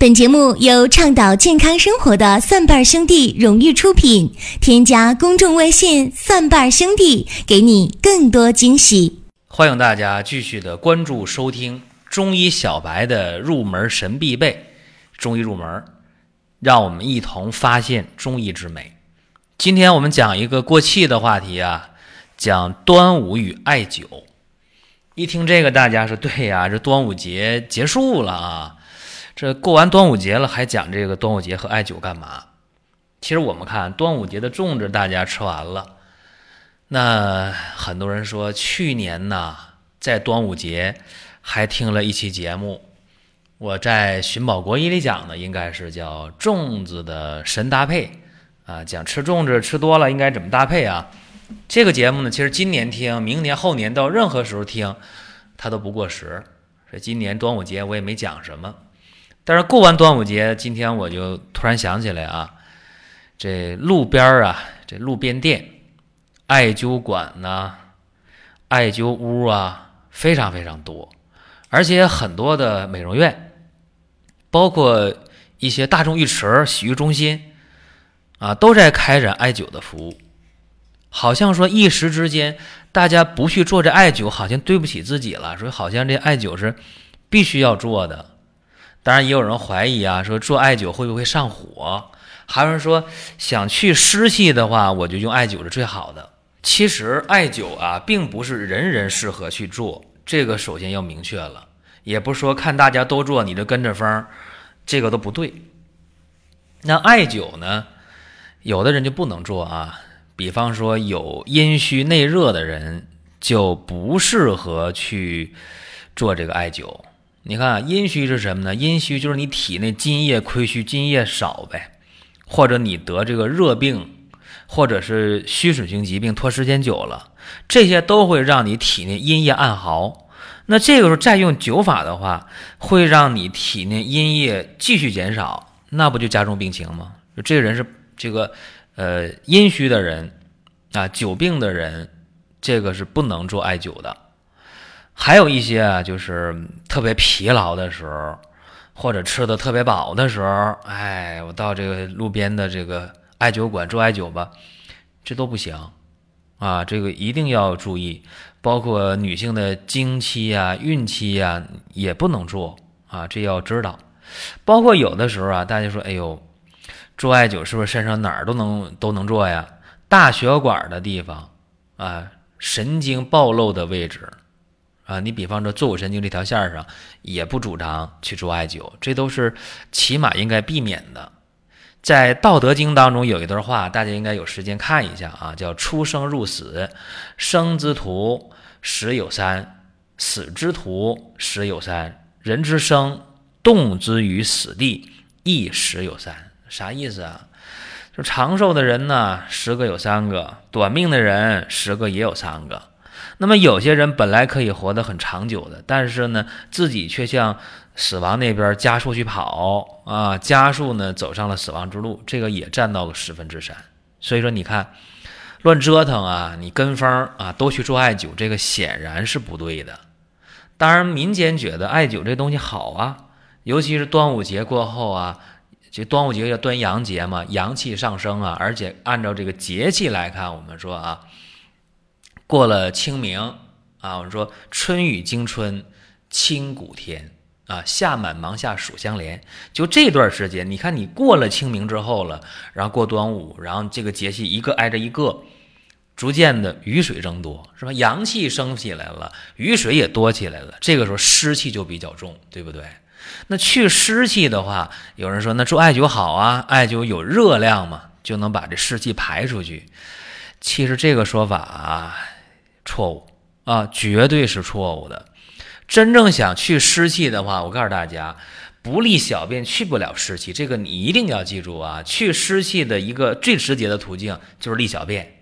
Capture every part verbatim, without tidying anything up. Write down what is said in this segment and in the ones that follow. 本节目由倡导健康生活的蒜瓣兄弟荣誉出品，添加公众微信蒜瓣兄弟，给你更多惊喜。欢迎大家继续的关注收听中医小白的入门神必备，中医入门，让我们一同发现中医之美。今天我们讲一个过气的话题啊，讲端午与艾灸。一听这个大家说对呀、啊、这端午节结束了啊，这过完端午节了还讲这个端午节和艾灸干嘛？其实我们看端午节的粽子大家吃完了，那很多人说去年呢在端午节还听了一期节目，我在寻宝国医里讲的应该是叫粽子的神搭配啊，讲吃粽子吃多了应该怎么搭配啊。这个节目呢其实今年听明年后年到任何时候听它都不过时，所以今年端午节我也没讲什么。但是过完端午节，今天我就突然想起来啊，这路边啊，这路边店、艾灸馆呐、啊、艾灸屋啊，非常非常多，而且很多的美容院，包括一些大众浴池、洗浴中心啊，都在开展艾灸的服务。好像说一时之间，大家不去做这艾灸，好像对不起自己了，说好像这艾灸是必须要做的。当然也有人怀疑啊，说做艾灸会不会上火，还有人说想去湿气的话我就用艾灸是最好的。其实艾灸啊并不是人人适合去做，这个首先要明确了，也不是说看大家都做你就跟着风，这个都不对。那艾灸呢有的人就不能做啊，比方说有阴虚内热的人就不适合去做这个艾灸。你看、啊、阴虚是什么呢？阴虚就是你体内津液亏虚，津液少呗，或者你得这个热病，或者是虚损性疾病拖时间久了，这些都会让你体内阴液暗耗。那这个时候再用灸法的话，会让你体内阴液继续减少，那不就加重病情吗？就这个人是这个呃阴虚的人啊，久病的人，这个是不能做艾灸的。还有一些啊，就是特别疲劳的时候，或者吃的特别饱的时候，哎，我到这个路边的这个艾灸馆做艾灸吧，这都不行啊，这个一定要注意。包括女性的经期啊、孕期啊，也不能做啊，这要知道。包括有的时候啊，大家说，哎呦，做艾灸是不是身上哪儿都能都能做呀？大血管的地方啊，神经暴露的位置。啊，你比方说坐骨神经这条线上也不主张去做艾灸，这都是起码应该避免的。在《道德经》当中有一段话，大家应该有时间看一下啊，叫出生入死，生之徒死有三，死之徒死有三，人之生动之于死地，亦死有三。啥意思啊？就长寿的人呢十个有三个，短命的人十个也有三个。那么有些人本来可以活得很长久的，但是呢自己却向死亡那边加速去跑啊，加速呢走上了死亡之路，这个也占到了十分之三。所以说你看乱折腾啊，你跟风啊都去做艾灸，这个显然是不对的。当然民间觉得艾灸这东西好啊，尤其是端午节过后啊，这端午节叫端阳节嘛，阳气上升啊，而且按照这个节气来看，我们说啊过了清明啊，我们说春雨惊春清谷天啊，夏满芒夏暑相连。就这段时间，你看你过了清明之后了，然后过端午，然后这个节气一个挨着一个，逐渐的雨水增多，是吧？阳气升起来了，雨水也多起来了，这个时候湿气就比较重，对不对？那去湿气的话，有人说那做艾灸好啊，艾灸有热量嘛，就能把这湿气排出去。其实这个说法啊。错误啊，绝对是错误的。真正想去湿气的话，我告诉大家，不利小便去不了湿气，这个你一定要记住啊。去湿气的一个最直接的途径就是利小便，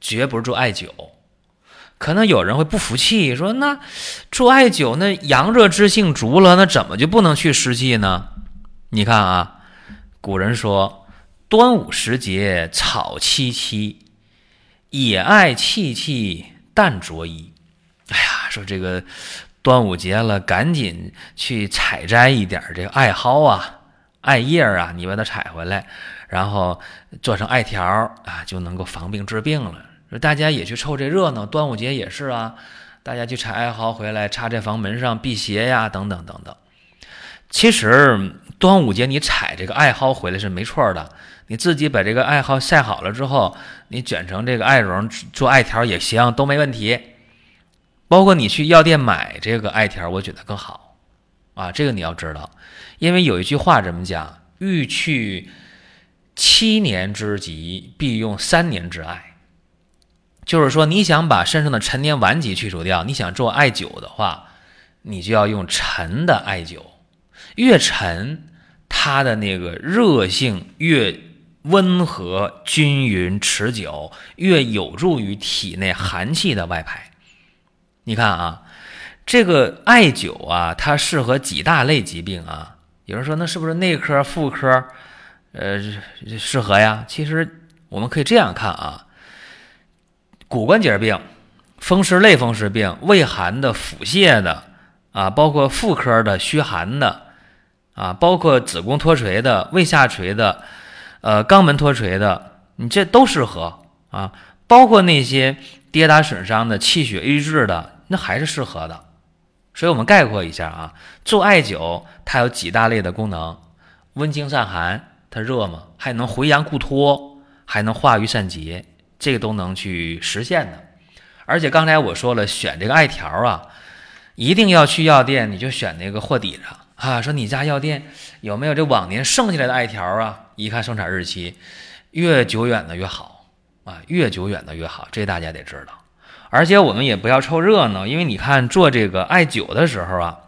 绝不是做艾灸。可能有人会不服气，说那做艾灸那阳热之性足了，那怎么就不能去湿气呢？你看啊，古人说端午时节草萋萋，野艾萋萋淡着衣。哎呀，说这个端午节了，赶紧去采摘一点这个艾蒿啊艾叶啊，你把它采回来，然后做成艾条啊，就能够防病治病了。大家也去凑这热闹，端午节也是啊，大家去采艾蒿回来插在房门上辟邪呀，等等等等。其实端午节你采这个艾蒿回来是没错的，你自己把这个艾蒿晒好了之后，你卷成这个艾绒做艾条也行，都没问题。包括你去药店买这个艾条，我觉得更好啊，这个你要知道，因为有一句话这么讲：欲去七年之疾，必用三年之艾。就是说，你想把身上的陈年顽疾去除掉，你想做艾灸的话，你就要用陈的艾灸。越沉，它的那个热性越温和、均匀、持久，越有助于体内寒气的外排。你看啊，这个艾灸啊，它适合几大类疾病啊。有人说，那是不是内科、妇科，呃，适合呀？其实我们可以这样看啊，骨关节病、风湿类风湿病、胃寒的、腹泻的啊，包括妇科的、虚寒的。啊，包括子宫脱垂的、胃下垂的、呃肛门脱垂的，你这都适合啊。包括那些跌打损伤的、气血瘀滞的，那还是适合的。所以我们概括一下啊，做艾灸它有几大类的功能：温经散寒，它热嘛，还能回阳固脱，还能化瘀散结，这个都能去实现的。而且刚才我说了，选这个艾条啊，一定要去药店，你就选那个货底上。啊，说你家药店有没有这往年剩下来的艾条啊？一看生产日期，越久远的越好啊，越久远的越好，这大家得知道。而且我们也不要凑热闹，因为你看做这个艾灸的时候啊，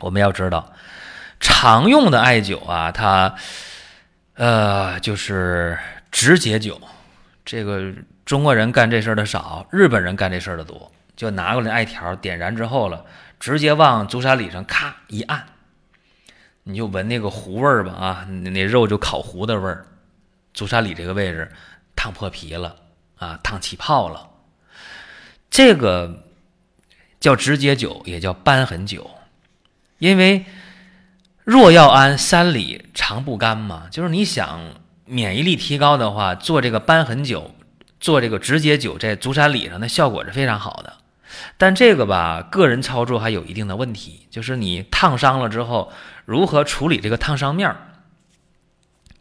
我们要知道，常用的艾灸啊，它呃就是直节灸，这个中国人干这事儿的少，日本人干这事儿的多，就拿过来艾条点燃之后了。直接往足三里上咔一按，你就闻那个糊味儿吧啊，那肉就烤糊的味儿。足三里这个位置烫破皮了啊，烫起泡了。这个叫直接灸，也叫瘢痕灸，因为若要安三里常不干嘛，就是你想免疫力提高的话，做这个瘢痕灸，做这个直接灸，在足三里上的效果是非常好的。但这个吧，个人操作还有一定的问题，就是你烫伤了之后，如何处理这个烫伤面，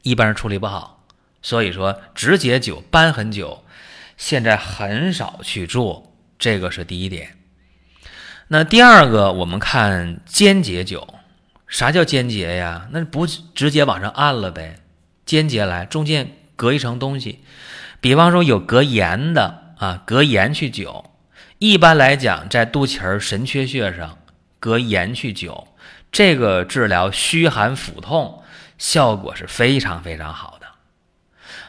一般人处理不好。所以说，直节灸、瘢痕灸，现在很少去做，这个是第一点。那第二个，我们看肩节灸，啥叫肩节呀？那不直接往上按了呗，肩节来，中间隔一层东西，比方说有隔盐的啊，隔盐去灸。一般来讲，在肚脐神阙穴上隔盐去灸，这个治疗虚寒腹痛效果是非常非常好的。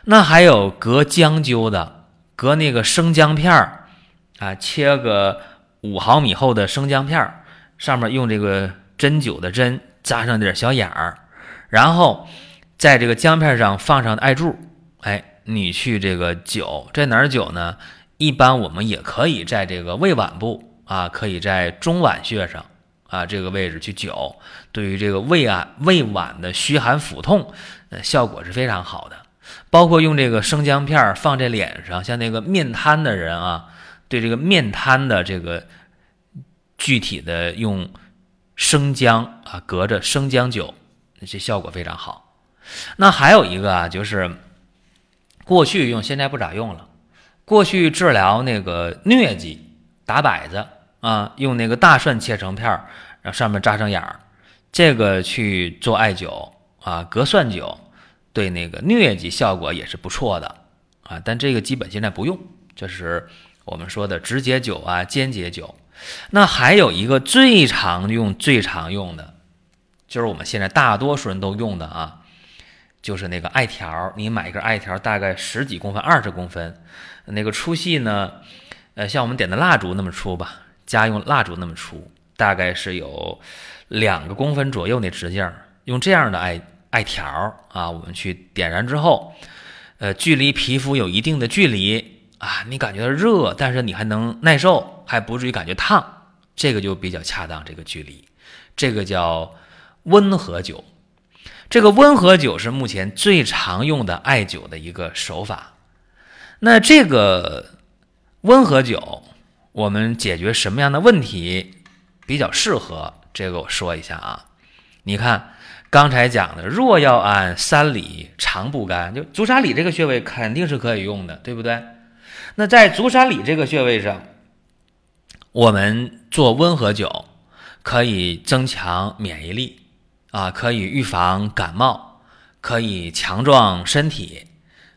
那还有隔姜灸的，隔那个生姜片啊，切个五毫米厚的生姜片，上面用这个针灸的针扎上点小眼儿，然后在这个姜片上放上艾柱，哎，你去这个灸，在哪儿灸呢？一般我们也可以在这个胃脘部啊，可以在中脘穴上啊这个位置去灸，对于这个胃啊胃脘的虚寒腹痛，呃，效果是非常好的。包括用这个生姜片放在脸上，像那个面瘫的人啊，对这个面瘫的这个具体的用生姜啊隔着生姜灸，这效果非常好。那还有一个啊，就是过去用，现在不咋用了。过去治疗那个疟疾、打摆子啊，用那个大蒜切成片，然后上面扎上眼儿，这个去做艾灸啊，隔蒜灸，对那个疟疾效果也是不错的啊。但这个基本现在不用，这是我们说的直节灸啊、肩节灸。那还有一个最常用、最常用的，就是我们现在大多数人都用的啊，就是那个艾条，你买一根艾条，大概十几公分、二十公分，那个粗细呢，呃，像我们点的蜡烛那么粗吧，家用蜡烛那么粗，大概是有两个公分左右那直径。用这样的艾艾条啊，我们去点燃之后，呃，距离皮肤有一定的距离啊，你感觉到热，但是你还能耐受，还不至于感觉烫，这个就比较恰当这个距离，这个叫温和灸。这个温和酒是目前最常用的艾酒的一个手法。那这个温和酒我们解决什么样的问题比较适合，这个我说一下啊。你看刚才讲的若要按三里常不甘，就足三里这个穴位肯定是可以用的，对不对？那在足三里这个穴位上，我们做温和酒可以增强免疫力啊，可以预防感冒，可以强壮身体，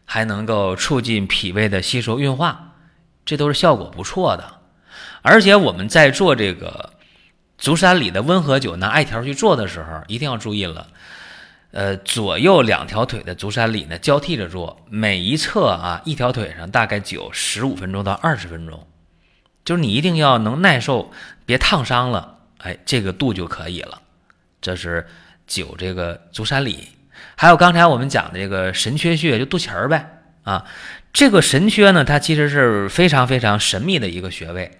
还能够促进脾胃的吸收运化，这都是效果不错的。而且我们在做这个足三里的温和酒拿艾条去做的时候，一定要注意了，呃，左右两条腿的足三里呢交替着做，每一侧啊一条腿上大概灸十五分钟到二十分钟，就是你一定要能耐受，别烫伤了，哎，这个度就可以了。这是灸这个足三里。还有刚才我们讲的这个神阙穴，就肚脐儿呗啊，这个神阙呢，它其实是非常非常神秘的一个穴位。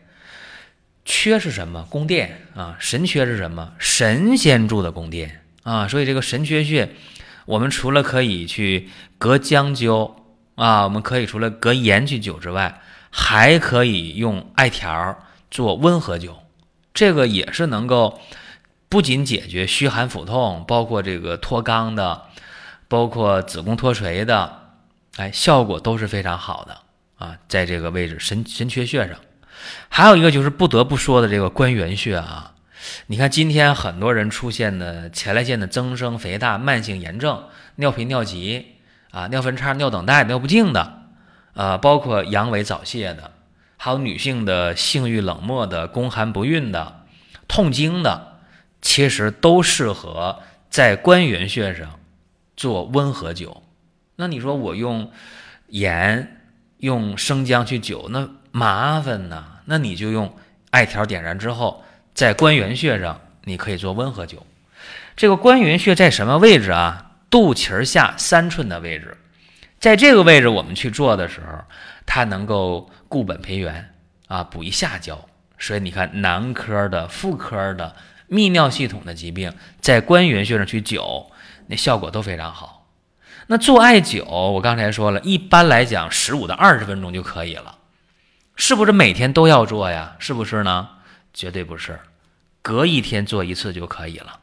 阙是什么？宫殿啊。神阙是什么？神仙住的宫殿啊。所以这个神阙穴，我们除了可以去隔姜灸啊，我们可以除了隔盐去灸之外，还可以用艾条做温和灸，这个也是能够不仅解决虚寒腹痛，包括这个脱肛的，包括子宫脱垂的，哎，效果都是非常好的啊，在这个位置神神阙穴上。还有一个就是不得不说的这个关元穴啊，你看今天很多人出现的前列腺的增生、肥大、慢性炎症、尿频、尿急啊、尿分叉、尿等待、尿不尽的，呃，包括阳痿早泄的，还有女性的性欲冷漠的、宫寒不孕的、痛经的。其实都适合在关元穴上做温和灸。那你说我用盐用生姜去灸，那麻烦呢，那你就用艾条点燃之后，在关元穴上你可以做温和灸。这个关元穴在什么位置啊？肚脐下三寸的位置，在这个位置我们去做的时候，它能够固本培元啊，补益下焦。所以你看男科的、妇科的、泌尿系统的疾病，在关元穴上去灸，那效果都非常好。那做艾灸我刚才说了，一般来讲十五到二十分钟就可以了，是不是每天都要做呀？是不是呢？绝对不是，隔一天做一次就可以了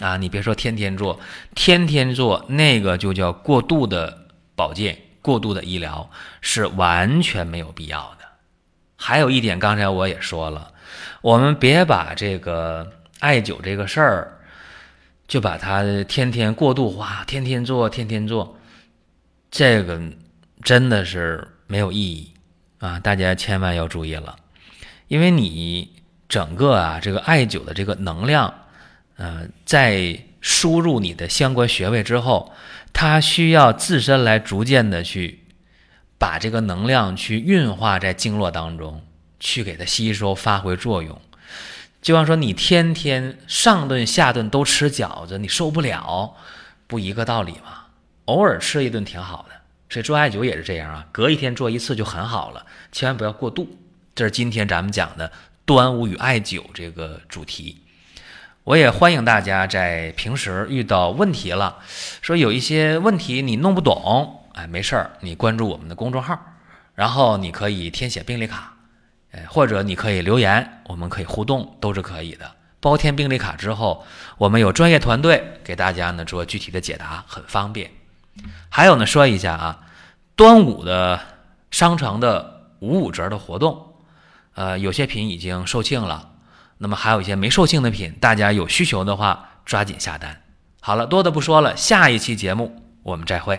啊！你别说天天做，天天做那个就叫过度的保健，过度的医疗，是完全没有必要的。还有一点，刚才我也说了，我们别把这个艾灸这个事儿就把它天天过度化，天天做天天做，这个真的是没有意义啊！大家千万要注意了，因为你整个啊这个艾灸的这个能量，呃，在输入你的相关穴位之后，它需要自身来逐渐的去把这个能量去运化在经络当中，去给它吸收发挥作用。就像说你天天上顿下顿都吃饺子，你受不了，不一个道理吗？偶尔吃一顿挺好的。所以做艾灸也是这样啊，隔一天做一次就很好了，千万不要过度。这是今天咱们讲的端午与艾灸这个主题。我也欢迎大家在平时遇到问题了，说有一些问题你弄不懂，哎，没事儿，你关注我们的公众号，然后你可以填写病历卡，或者你可以留言，我们可以互动，都是可以的。包填病历卡之后，我们有专业团队给大家呢做具体的解答，很方便。还有呢，说一下啊，端午的商城的五五折的活动，呃，有些品已经售罄了，那么还有一些没售罄的品，大家有需求的话抓紧下单。好了，多的不说了，下一期节目我们再会。